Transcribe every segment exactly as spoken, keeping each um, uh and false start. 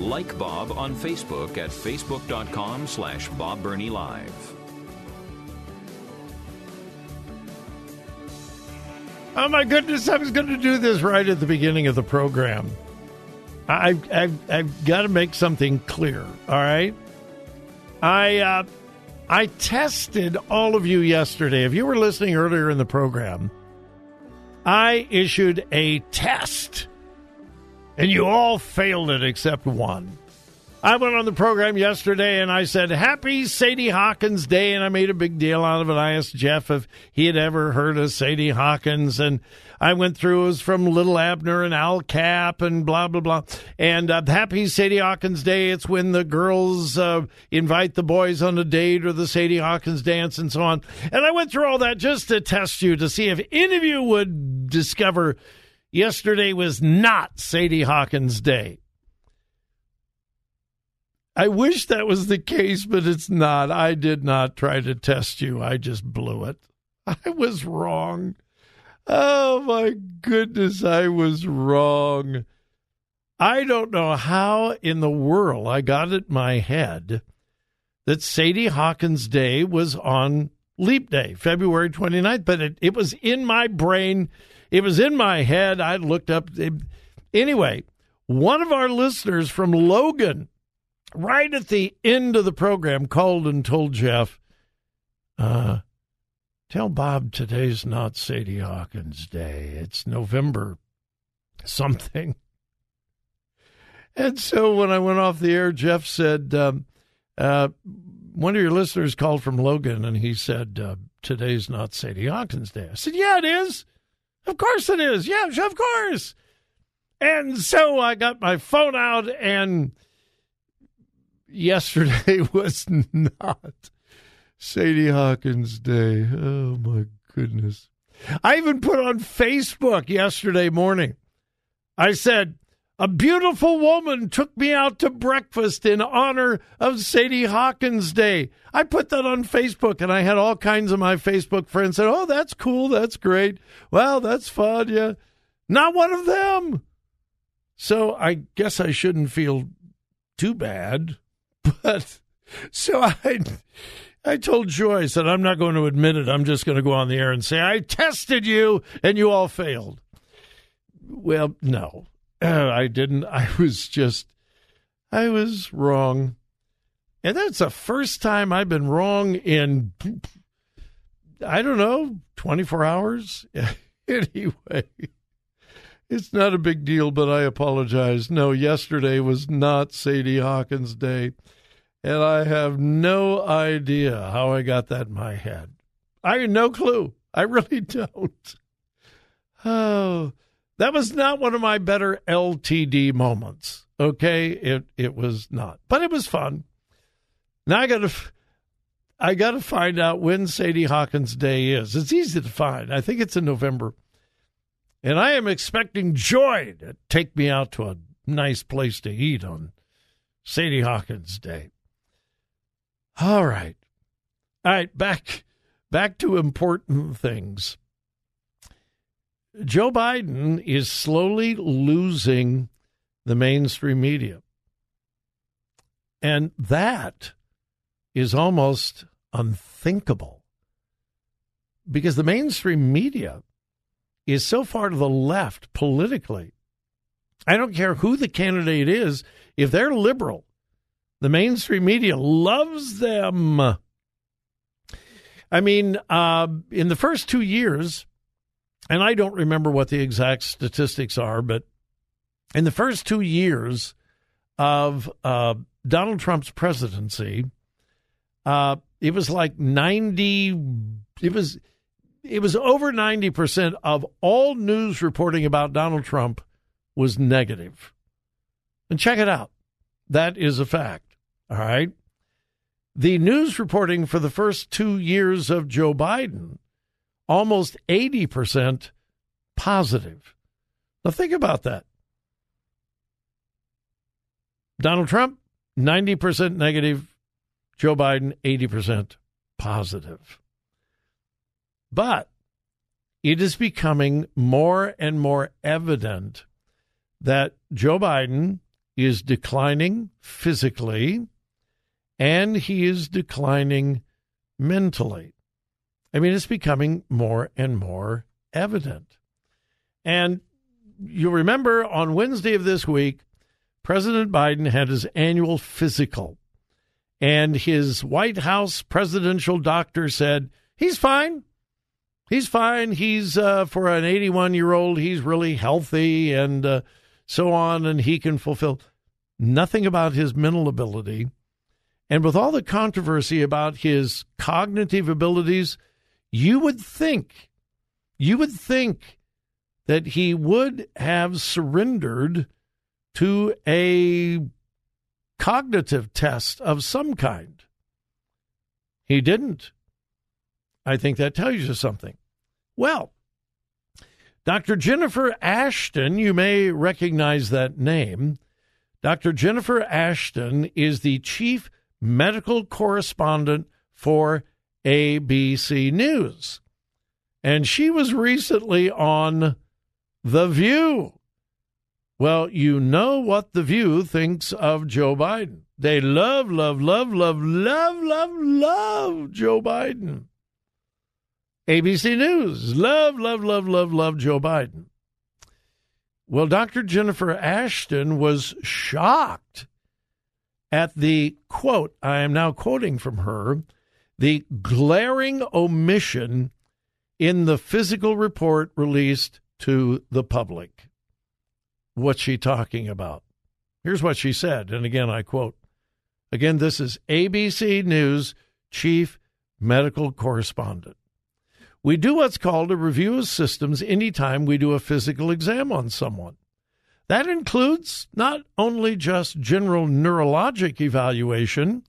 Like Bob on Facebook at facebook.com slash Bob Bernie Live. Oh my goodness, I was going to do this right at the beginning of the program. I, I, I've got to make something clear, all right? I, uh, I tested all of you yesterday. If you were listening earlier in the program, I issued a test. And you all failed it except one. I went on the program yesterday and I said, Happy Sadie Hawkins Day. And I made a big deal out of it. I asked Jeff if he had ever heard of Sadie Hawkins. And I went through, it was from Little Abner and Al Capp and blah, blah, blah. And uh, Happy Sadie Hawkins Day. It's when the girls uh, invite the boys on a date or the Sadie Hawkins dance and so on. And I went through all that just to test you to see if any of you would discover yesterday was not Sadie Hawkins Day. I wish that was the case, but it's not. I did not try to test you. I just blew it. I was wrong. Oh, my goodness, I was wrong. I don't know how in the world I got it in my head that Sadie Hawkins Day was on Leap Day, February twenty-ninth, but it, it was in my brain. It was in my head. I looked up. It, anyway, one of our listeners from Logan, right at the end of the program, called and told Jeff, uh, tell Bob today's not Sadie Hawkins Day. It's November something. And so when I went off the air, Jeff said, um, uh, one of your listeners called from Logan, and he said, uh, today's not Sadie Hawkins Day. I said, yeah, it is. Of course it is. Yeah, of course. And so I got my phone out, and yesterday was not Sadie Hawkins Day. Oh, my goodness. I even put on Facebook yesterday morning. I said, a beautiful woman took me out to breakfast in honor of Sadie Hawkins Day. I put that on Facebook, and I had all kinds of my Facebook friends say, oh, that's cool, that's great. Well, that's fun, yeah. Not one of them. So I guess I shouldn't feel too bad. But so I, I told Joyce that I'm not going to admit it. I'm just going to go on the air and say, I tested you, and you all failed. Well, no. I didn't. I was just, I was wrong. And that's the first time I've been wrong in, I don't know, twenty-four hours? Anyway, it's not a big deal, but I apologize. No, yesterday was not Sadie Hawkins Day, and I have no idea how I got that in my head. I have no clue. I really don't. Oh, that was not one of my better L T D moments, okay? It it was not. But it was fun. Now I got to I got to find out when Sadie Hawkins Day is. It's easy to find. I think it's in November. And I am expecting Joy to take me out to a nice place to eat on Sadie Hawkins Day. All right. All right, back back to important things. Joe Biden is slowly losing the mainstream media. And that is almost unthinkable because the mainstream media is so far to the left politically. I don't care who the candidate is. If they're liberal, the mainstream media loves them. I mean, uh, in the first two years, and I don't remember what the exact statistics are, but in the first two years of uh, Donald Trump's presidency, uh, it was like ninety, it was it was over ninety percent of all news reporting about Donald Trump was negative. And check it out. That is a fact. All right. The news reporting for the first two years of Joe Biden, almost eighty percent positive. Now think about that. Donald Trump, ninety percent negative. Joe Biden, eighty percent positive. But it is becoming more and more evident that Joe Biden is declining physically and he is declining mentally. I mean, it's becoming more and more evident. And you remember on Wednesday of this week, President Biden had his annual physical, and his White House presidential doctor said, he's fine. He's fine. He's, uh, for an eighty-one-year-old, he's really healthy and uh, so on, and he can fulfill nothing about his mental ability. And with all the controversy about his cognitive abilities, you would think, you would think that he would have surrendered to a cognitive test of some kind. He didn't. I think that tells you something. Well, Doctor Jennifer Ashton, you may recognize that name. Doctor Jennifer Ashton is the chief medical correspondent for A B C News. And she was recently on The View. Well, you know what The View thinks of Joe Biden. They love, love, love, love, love, love, love Joe Biden. A B C News, love, love, love, love, love Joe Biden. Well, Doctor Jennifer Ashton was shocked at the, quote, I am now quoting from her, the glaring omission in the physical report released to the public. What's she talking about? Here's what she said, and again, I quote. Again, this is A B C News chief medical correspondent. We do what's called a review of systems anytime we do a physical exam on someone. That includes not only just general neurologic evaluation,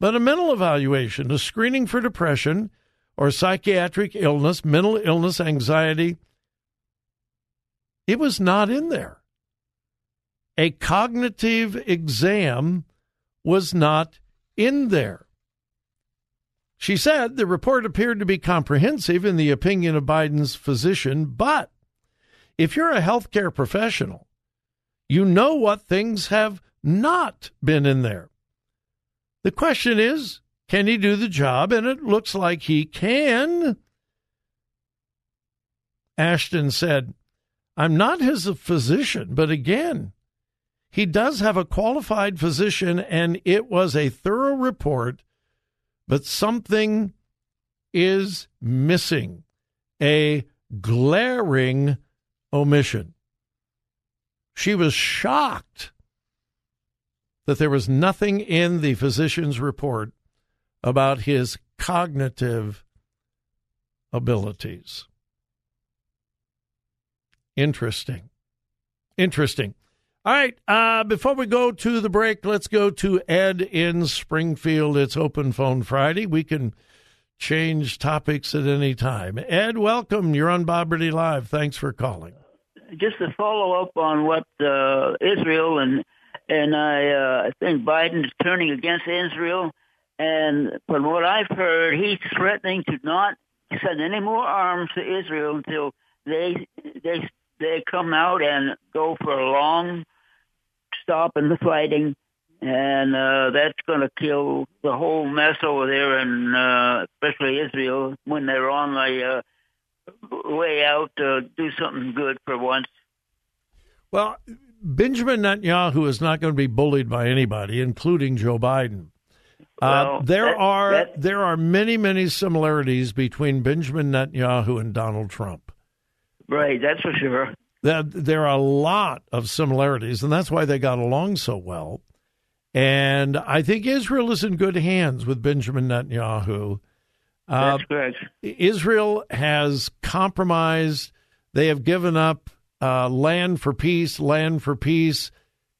but a mental evaluation, a screening for depression or psychiatric illness, mental illness, anxiety. It was not in there. A cognitive exam was not in there. She said the report appeared to be comprehensive in the opinion of Biden's physician, but if you're a healthcare professional, you know what things have not been in there. The question is, can he do the job? And it looks like he can. Ashton said, I'm not his physician, but again, he does have a qualified physician, and it was a thorough report. But something is missing, a glaring omission. She was shocked that there was nothing in the physician's report about his cognitive abilities. Interesting. Interesting. All right, uh, before we go to the break, let's go to Ed in Springfield. It's Open Phone Friday. We can change topics at any time. Ed, welcome. You're on Bob Ridley Live. Thanks for calling. Just to follow up on what uh, Israel and and I, uh, I think Biden is turning against Israel. And from what I've heard, he's threatening to not send any more arms to Israel until they they they come out and go for a long stop in the fighting, and uh, that's going to kill the whole mess over there, and uh, especially Israel, when they're on the uh, way out to do something good for once. Well, Benjamin Netanyahu is not going to be bullied by anybody, including Joe Biden. Well, uh, there that, are that... there are many, many similarities between Benjamin Netanyahu and Donald Trump. Right, that's for sure. There are a lot of similarities, and that's why they got along so well. And I think Israel is in good hands with Benjamin Netanyahu. Uh, That's good. Israel has compromised. They have given up uh, land for peace, land for peace.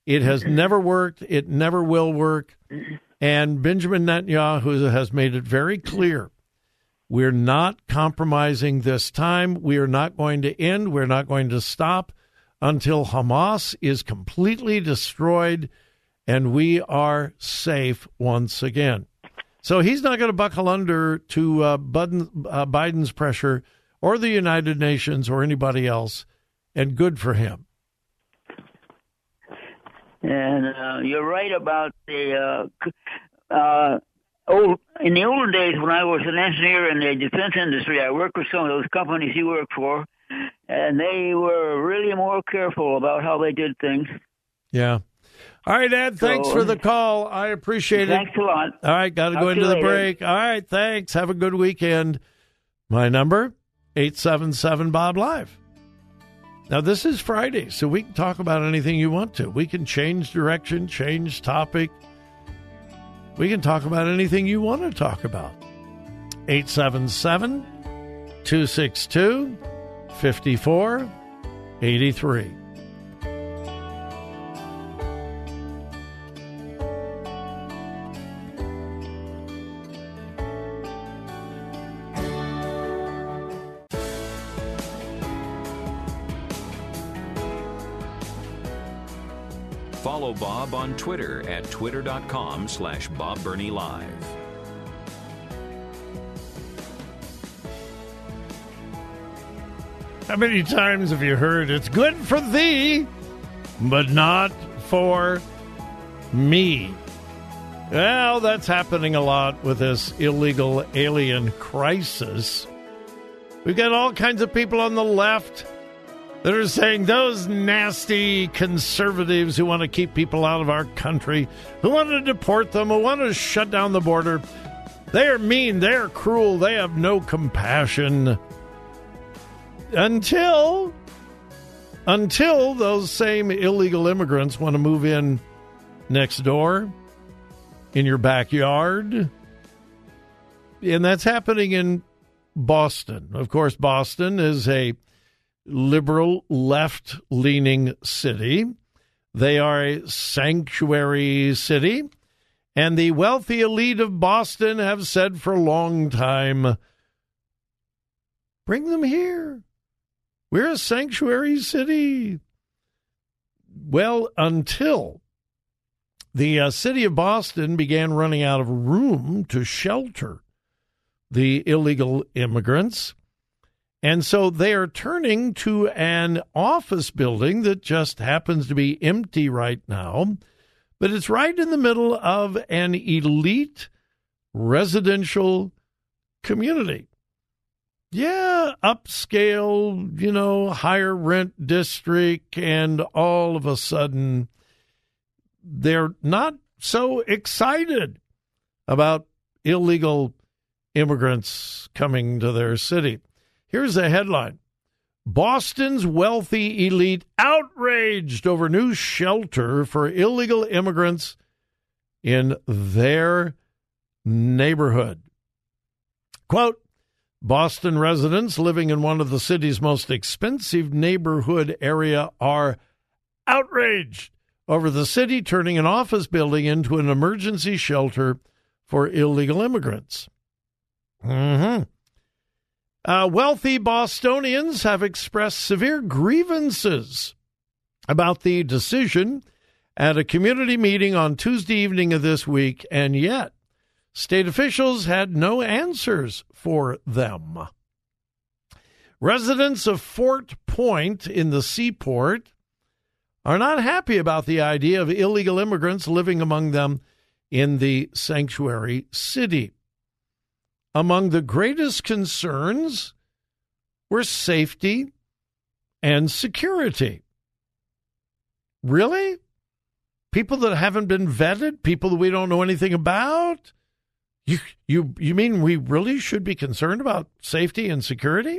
It has never worked. It never will work. And Benjamin Netanyahu has made it very clear, we're not compromising this time. We are not going to end. We're not going to stop until Hamas is completely destroyed and we are safe once again. So he's not going to buckle under to uh, Biden, uh, Biden's pressure or the United Nations or anybody else, and good for him. And uh, you're right about the uh, uh, old. In the old days, when I was an engineer in the defense industry, I worked with some of those companies you worked for, and they were really more careful about how they did things. Yeah. All right, Ed, thanks so, for the call. I appreciate thanks it. Thanks a lot. All right, got to go into the later. break. All right, thanks. Have a good weekend. My number, eight seven seven, B O B, Live. Now, this is Friday, so we can talk about anything you want to. We can change direction, change topic. We can talk about anything you want to talk about. eight seven seven, two six two, five four eight three. Follow Bob on Twitter at twitter.com slash Bob Bernie Live. How many times have you heard, it's good for thee, but not for me? Well, that's happening a lot with this illegal alien crisis. We've got all kinds of people on the left that are saying those nasty conservatives who want to keep people out of our country, who want to deport them, who want to shut down the border, they are mean, they are cruel, they have no compassion. Until, until those same illegal immigrants want to move in next door, in your backyard. And that's happening in Boston. Of course, Boston is a liberal, left-leaning city. They are a sanctuary city, and the wealthy elite of Boston have said for a long time, bring them here. We're a sanctuary city. Well, until the uh, city of Boston began running out of room to shelter the illegal immigrants. And so they are turning to an office building that just happens to be empty right now, but it's right in the middle of an elite residential community. Yeah, upscale, you know, higher rent district, and all of a sudden they're not so excited about illegal immigrants coming to their city. Here's a headline. Boston's wealthy elite outraged over new shelter for illegal immigrants in their neighborhood. Quote, Boston residents living in one of the city's most expensive neighborhood area are outraged over the city turning an office building into an emergency shelter for illegal immigrants. Mm-hmm. Uh, wealthy Bostonians have expressed severe grievances about the decision at a community meeting on Tuesday evening of this week, and yet state officials had no answers for them. Residents of Fort Point in the Seaport are not happy about the idea of illegal immigrants living among them in the sanctuary city. Among the greatest concerns were safety and security. Really? People that haven't been vetted? People that we don't know anything about? You, you, you mean we really should be concerned about safety and security?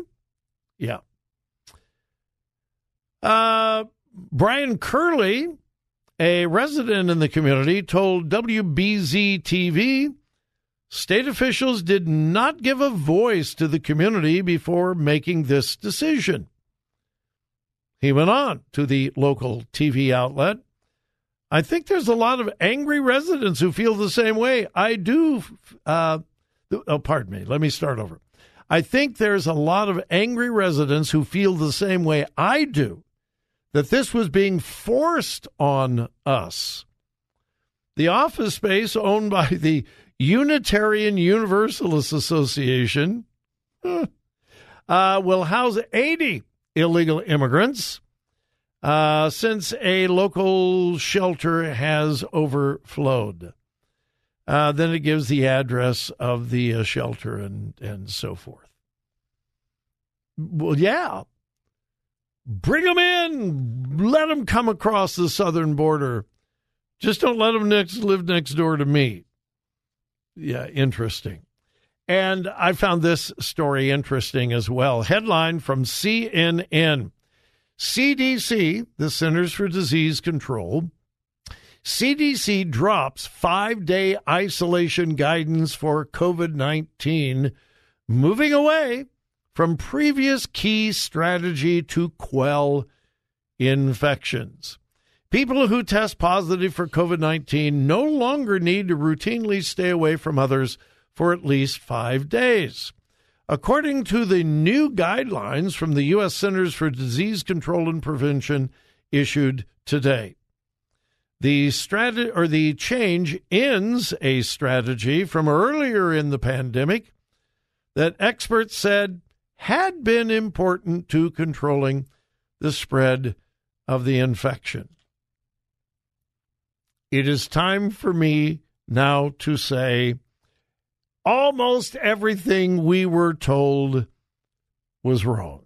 Yeah. Uh, Brian Curley, a resident in the community, told W B Z T V State officials did not give a voice to the community before making this decision. He went on to the local T V outlet. I think there's a lot of angry residents who feel the same way. I do. Uh, oh, pardon me. Let me start over. I think there's a lot of angry residents who feel the same way I do, that this was being forced on us. The office space owned by the Unitarian Universalist Association uh, will house eighty illegal immigrants, uh, since a local shelter has overflowed. Uh, then it gives the address of the uh, shelter and, and so forth. Well, yeah. Bring them in. Let them come across the southern border. Just don't let them next, live next door to me. Yeah, interesting. And I found this story interesting as well. Headline from C N N. C D C, the Centers for Disease Control, C D C drops five-day isolation guidance for COVID nineteen, moving away from previous key strategy to quell infections. People who test positive for COVID nineteen no longer need to routinely stay away from others for at least five days. According to the new guidelines from the U S Centers for Disease Control and Prevention issued today, the strategy or the change ends a strategy from earlier in the pandemic that experts said had been important to controlling the spread of the infection. It is time for me now to say almost everything we were told was wrong.